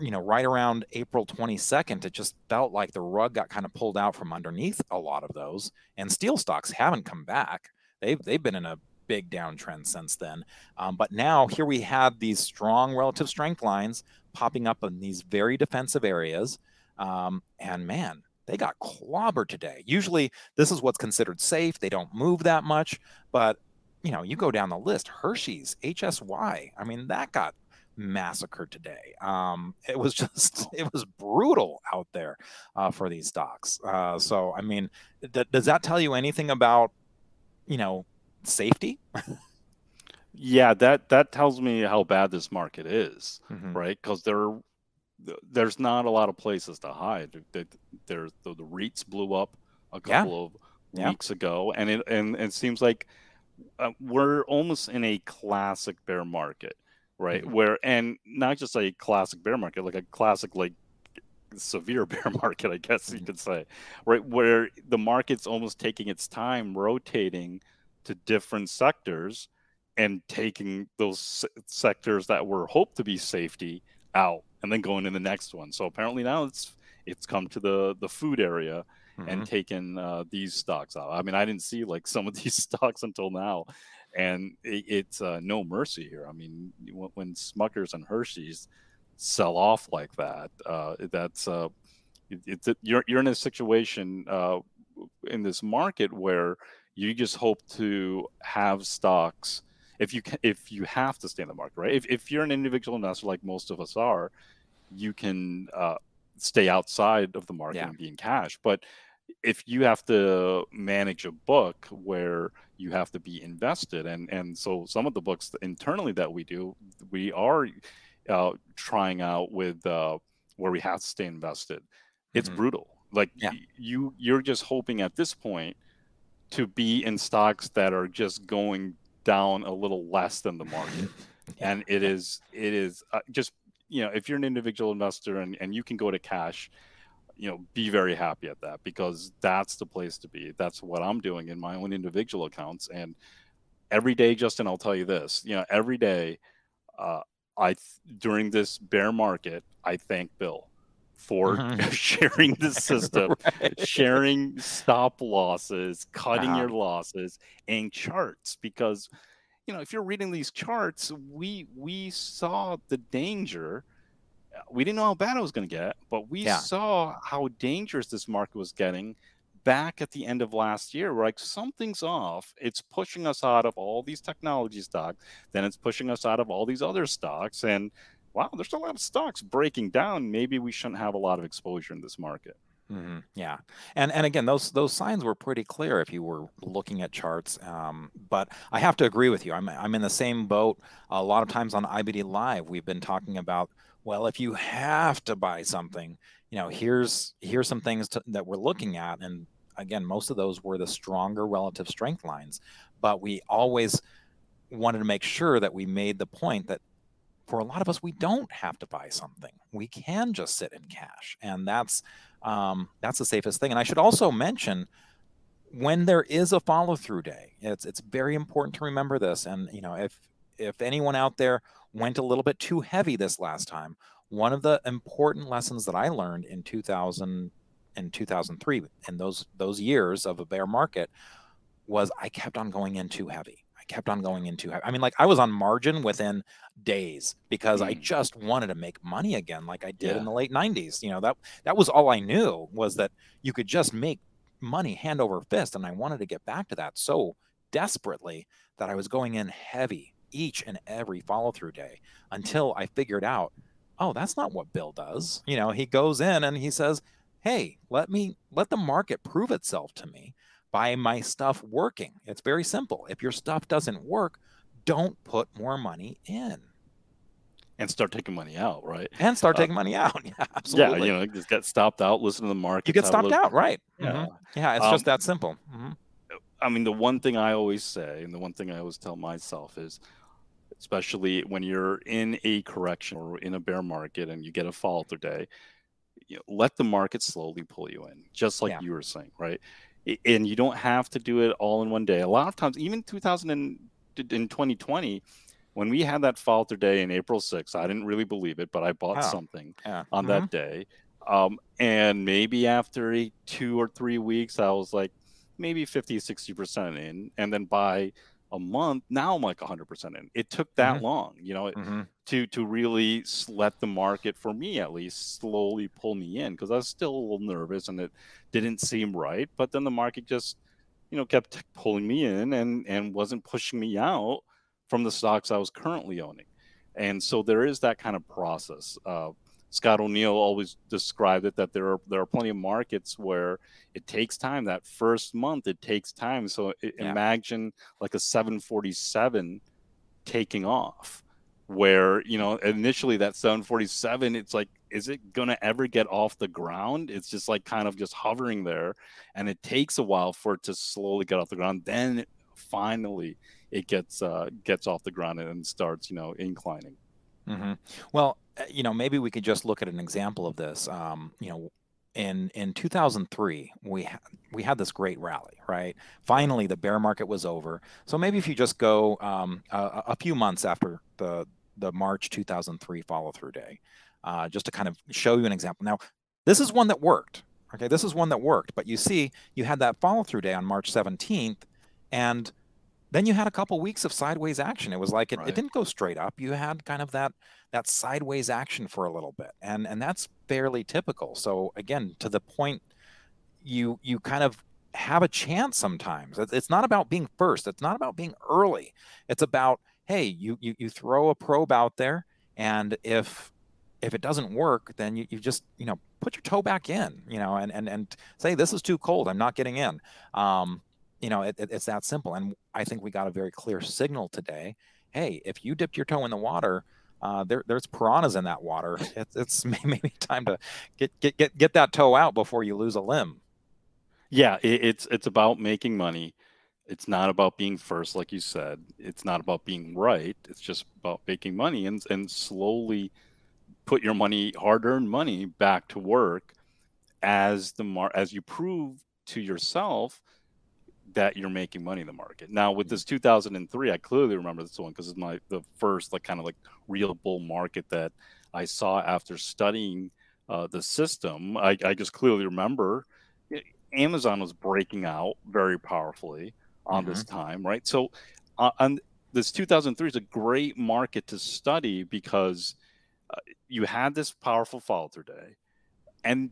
you know, right around April 22nd, it just felt like the rug got kind of pulled out from underneath a lot of those. And steel stocks haven't come back. They've been in a big downtrend since then. But now here we have these strong relative strength lines popping up in these very defensive areas. And man, they got clobbered today. Usually this is what's considered safe. They don't move that much, but you know, you go down the list, Hershey's, HSY, I mean, that got massacred today. It was just, it was brutal out there for these stocks. So, I mean, does that tell you anything about, you know, safety? Yeah, that tells me how bad this market is, mm-hmm. right? Because there's not a lot of places to hide. The REITs blew up a couple of weeks ago, and it seems like we're almost in a classic bear market, right? Mm-hmm. Where, and not just a classic bear market, like a classic, like severe bear market, I guess mm-hmm. you could say, right? Where the market's almost taking its time, rotating to different sectors, and taking those sectors that were hoped to be safety out, and then going to the next one. So apparently now it's come to the food area mm-hmm. and taken these stocks out. I mean, I didn't see like some of these stocks until now, and it's no mercy here. I mean, when Smuckers and Hershey's sell off like that, you're in a situation in this market where you just hope to have stocks. If you have to stay in the market, right? If you're an individual investor, like most of us are, you can stay outside of the market and be in cash. But if you have to manage a book where you have to be invested, and so some of the books internally that we do, we are trying out with where we have to stay invested. It's mm-hmm. brutal. Like you're just hoping at this point to be in stocks that are just going down a little less than the market. And it is just, you know, if you're an individual investor and you can go to cash, you know, be very happy at that, because that's the place to be. That's what I'm doing in my own individual accounts. And every day, Justin, I'll tell you this, you know, every day during this bear market, I thank Bill for mm-hmm. sharing the system, right. sharing stop losses, cutting your losses, and charts. Because, you know, if you're reading these charts, we saw the danger. We didn't know how bad it was going to get, but we saw how dangerous this market was getting back at the end of last year. We're like, something's off. It's pushing us out of all these technology stocks. Then it's pushing us out of all these other stocks. And wow, there's a lot of stocks breaking down. Maybe we shouldn't have a lot of exposure in this market. Mm-hmm. Yeah. And again, those signs were pretty clear if you were looking at charts. But I have to agree with you. I'm in the same boat. A lot of times on IBD Live, we've been talking about, well, if you have to buy something, you know, here's some things that we're looking at. And again, most of those were the stronger relative strength lines. But we always wanted to make sure that we made the point that for a lot of us, we don't have to buy something. We can just sit in cash, and that's the safest thing. And I should also mention, when there is a follow-through day, it's very important to remember this. And you know, if anyone out there went a little bit too heavy this last time, one of the important lessons that I learned in 2000 and 2003 and those years of a bear market was I kept on going in too heavy. I mean, like I was on margin within days because I just wanted to make money again, like I did in the late 90s. You know, that was all I knew, was that you could just make money hand over fist. And I wanted to get back to that so desperately that I was going in heavy each and every follow through day until I figured out, oh, that's not what Bill does. You know, he goes in and he says, hey, let the market prove itself to me by my stuff working. It's very simple. If your stuff doesn't work, don't put more money in. and start taking money out, right? And start taking money out. Yeah, absolutely. Yeah, you know, just get stopped out, listen to the market. You get stopped out, right? Yeah, yeah, it's just that simple. I mean, the one thing I always say, and the one thing I always tell myself is, especially when you're in a correction or in a bear market and you get a falter day, you know, let the market slowly pull you in, just like you were saying, right? And you don't have to do it all in one day. A lot of times, even 2020, when we had that falter day in April 6th, I didn't really believe it, but I bought something on that day. And maybe after 2 or 3 weeks, I was like maybe 50, 60% in. And then by a month, now I'm like 100% in. It took that long, you know, to really let the market, for me at least, slowly pull me in, because I was still a little nervous and it didn't seem right. But then the market just, you know, kept pulling me in and wasn't pushing me out from the stocks I was currently owning. And so there is that kind of process. Scott O'Neill always described it that there are plenty of markets where it takes time. That first month, it takes time. So imagine like a 747 taking off, where, you know, initially that 747, it's like, is it going to ever get off the ground? It's just like kind of just hovering there. And it takes a while for it to slowly get off the ground. Then finally it gets off the ground and starts, you know, inclining. Well, you know, maybe we could just look at an example of this. You know, in 2003, we had this great rally, right? Finally, the bear market was over. So maybe if you just go a few months after the March 2003 follow-through day, just to kind of show you an example. Now, this is one that worked. Okay, this is one that worked. But you see, you had that follow-through day on March 17th, and then you had a couple weeks of sideways action. It was like it didn't go straight up. You had kind of that sideways action for a little bit, and that's fairly typical. So again, to the point, you kind of have a chance sometimes. It's not about being first. It's not about being early. It's about, hey, you throw a probe out there, and if it doesn't work, then you just, you know, put your toe back in, you know, and say, this is too cold, I'm not getting in. You know, it's that simple. And I think we got a very clear signal today. Hey, if you dipped your toe in the water, there's piranhas in that water. It's maybe time to get that toe out before you lose a limb. Yeah, it's about making money. It's not about being first, like you said. It's not about being right. It's just about making money and slowly put your money, hard-earned money, back to work as you prove to yourself that you're making money in the market. Now with this 2003, I clearly remember this one because it's the first like kind of like real bull market that I saw after studying the system. I just clearly remember Amazon was breaking out very powerfully on this time, right? So on this 2003 is a great market to study because you had this powerful follow-through day,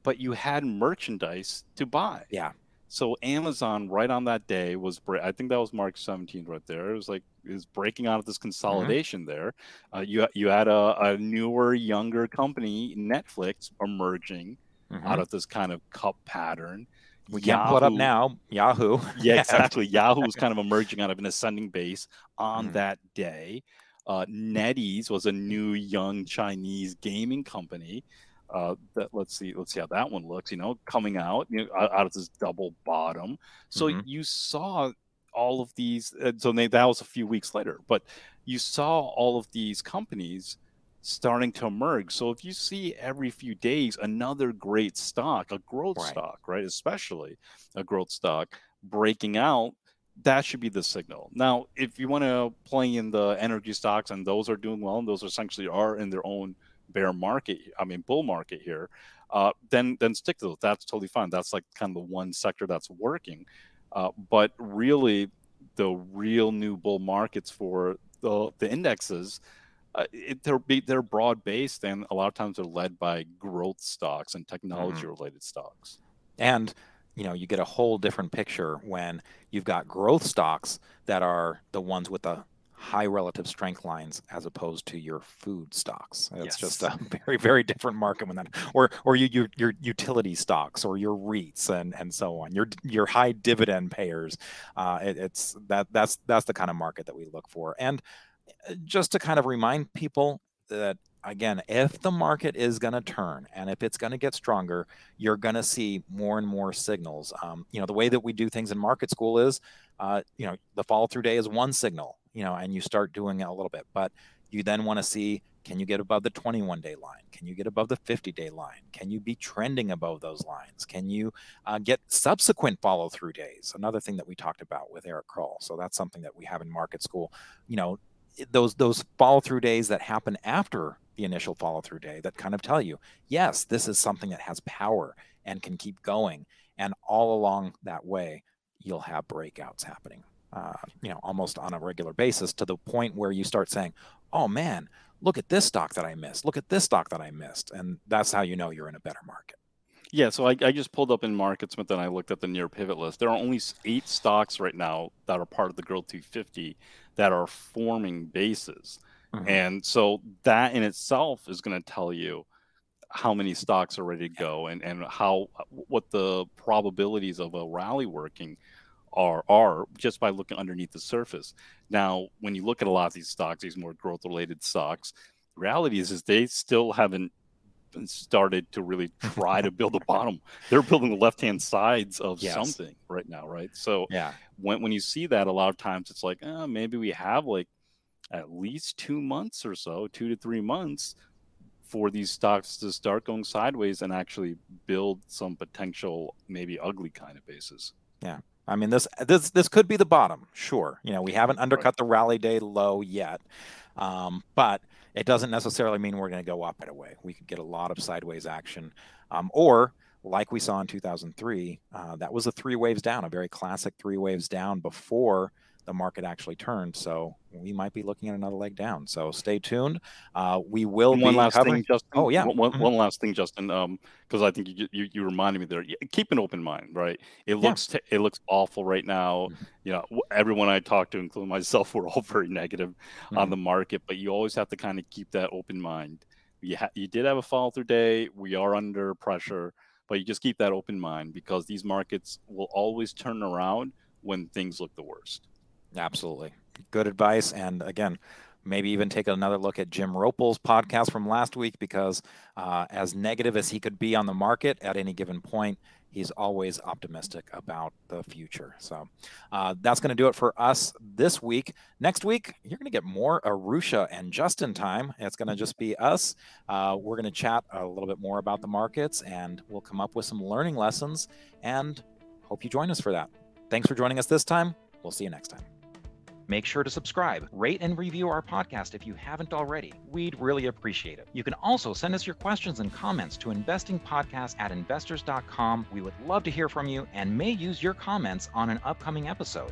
but you had merchandise to buy. Yeah. So Amazon right on that day was, I think that was March 17th right there. It was like, it was breaking out of this consolidation there. You had a newer, younger company, Netflix, emerging out of this kind of cup pattern. We can't pull it up now, Yahoo. Yeah, exactly. Yahoo was kind of emerging out of an ascending base on that day. NetEase was a new, young Chinese gaming company. Let's see how that one looks, you know, coming out, you know, out of this double bottom. So you saw all of these, that was a few weeks later, but you saw all of these companies starting to emerge. So if you see every few days another great stock, a growth stock, right, especially a growth stock breaking out, that should be the signal. Now, if you want to play in the energy stocks and those are doing well and those essentially are in their own bear market, I mean bull market here, then stick to those. That's totally fine. That's like kind of the one sector that's working. But really, the real new bull markets for the indexes, they're broad based, and a lot of times they're led by growth stocks and technology related stocks. And you know, you get a whole different picture when you've got growth stocks that are the ones with the high relative strength lines as opposed to your food stocks. It's just a very, very different market when that, or your utility stocks or your REITs and so on, your high dividend payers. That's the kind of market that we look for. And just to kind of remind people that again, if the market is going to turn and if it's going to get stronger, you're going to see more and more signals. You know, the way that we do things in market school is, you know, the follow through day is one signal, you know, and you start doing it a little bit. But you then want to see, can you get above the 21-day line? Can you get above the 50-day line? Can you be trending above those lines? Can you get subsequent follow through days? Another thing that we talked about with Eric Kroll. So that's something that we have in market school, you know, those follow through days that happen after the initial follow through day that kind of tell you, yes, this is something that has power and can keep going. And all along that way, you'll have breakouts happening, you know, almost on a regular basis, to the point where you start saying, oh man, look at this stock that I missed. Look at this stock that I missed. And that's how you know you're in a better market. Yeah, so I just pulled up in markets, but then I looked at the near pivot list. There are only 8 stocks right now that are part of the Growth 250 that are forming bases. Mm-hmm. And so that in itself is going to tell you how many stocks are ready to go and how, what the probabilities of a rally working are just by looking underneath the surface. Now, when you look at a lot of these stocks, these more growth-related stocks, the reality is they still haven't started to really try to build a bottom. They're building the left-hand sides of something right now, right? So when you see that, a lot of times it's like, oh, maybe we have like at least 2 months or so, 2 to 3 months, for these stocks to start going sideways and actually build some potential, maybe ugly kind of basis. Yeah. I mean, this could be the bottom, sure. You know, we haven't undercut the rally day low yet, but it doesn't necessarily mean we're going to go up right away. We could get a lot of sideways action, or like we saw in 2003, that was a 3 waves down, a very classic 3 waves down before the market actually turned. So we might be looking at another leg down. So stay tuned. We will be covering. Oh yeah. One last thing, Justin, because I think you reminded me there. Keep an open mind, right? It looks awful right now. Mm-hmm. You know, everyone I talk to, including myself, we're all very negative on the market. But you always have to kind of keep that open mind. You did have a follow through day. We are under pressure, but you just keep that open mind, because these markets will always turn around when things look the worst. Absolutely. Good advice. And again, maybe even take another look at Jim Ropel's podcast from last week, because as negative as he could be on the market at any given point, he's always optimistic about the future. So that's going to do it for us this week. Next week, you're going to get more Arusha and Justin time. It's going to just be us. We're going to chat a little bit more about the markets, and we'll come up with some learning lessons, and hope you join us for that. Thanks for joining us this time. We'll see you next time. Make sure to subscribe, rate, and review our podcast if you haven't already. We'd really appreciate it. You can also send us your questions and comments to investingpodcast@investors.com. We would love to hear from you and may use your comments on an upcoming episode.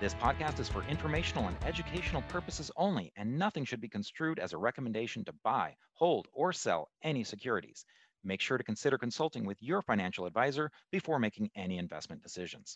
This podcast is for informational and educational purposes only, and nothing should be construed as a recommendation to buy, hold, or sell any securities. Make sure to consider consulting with your financial advisor before making any investment decisions.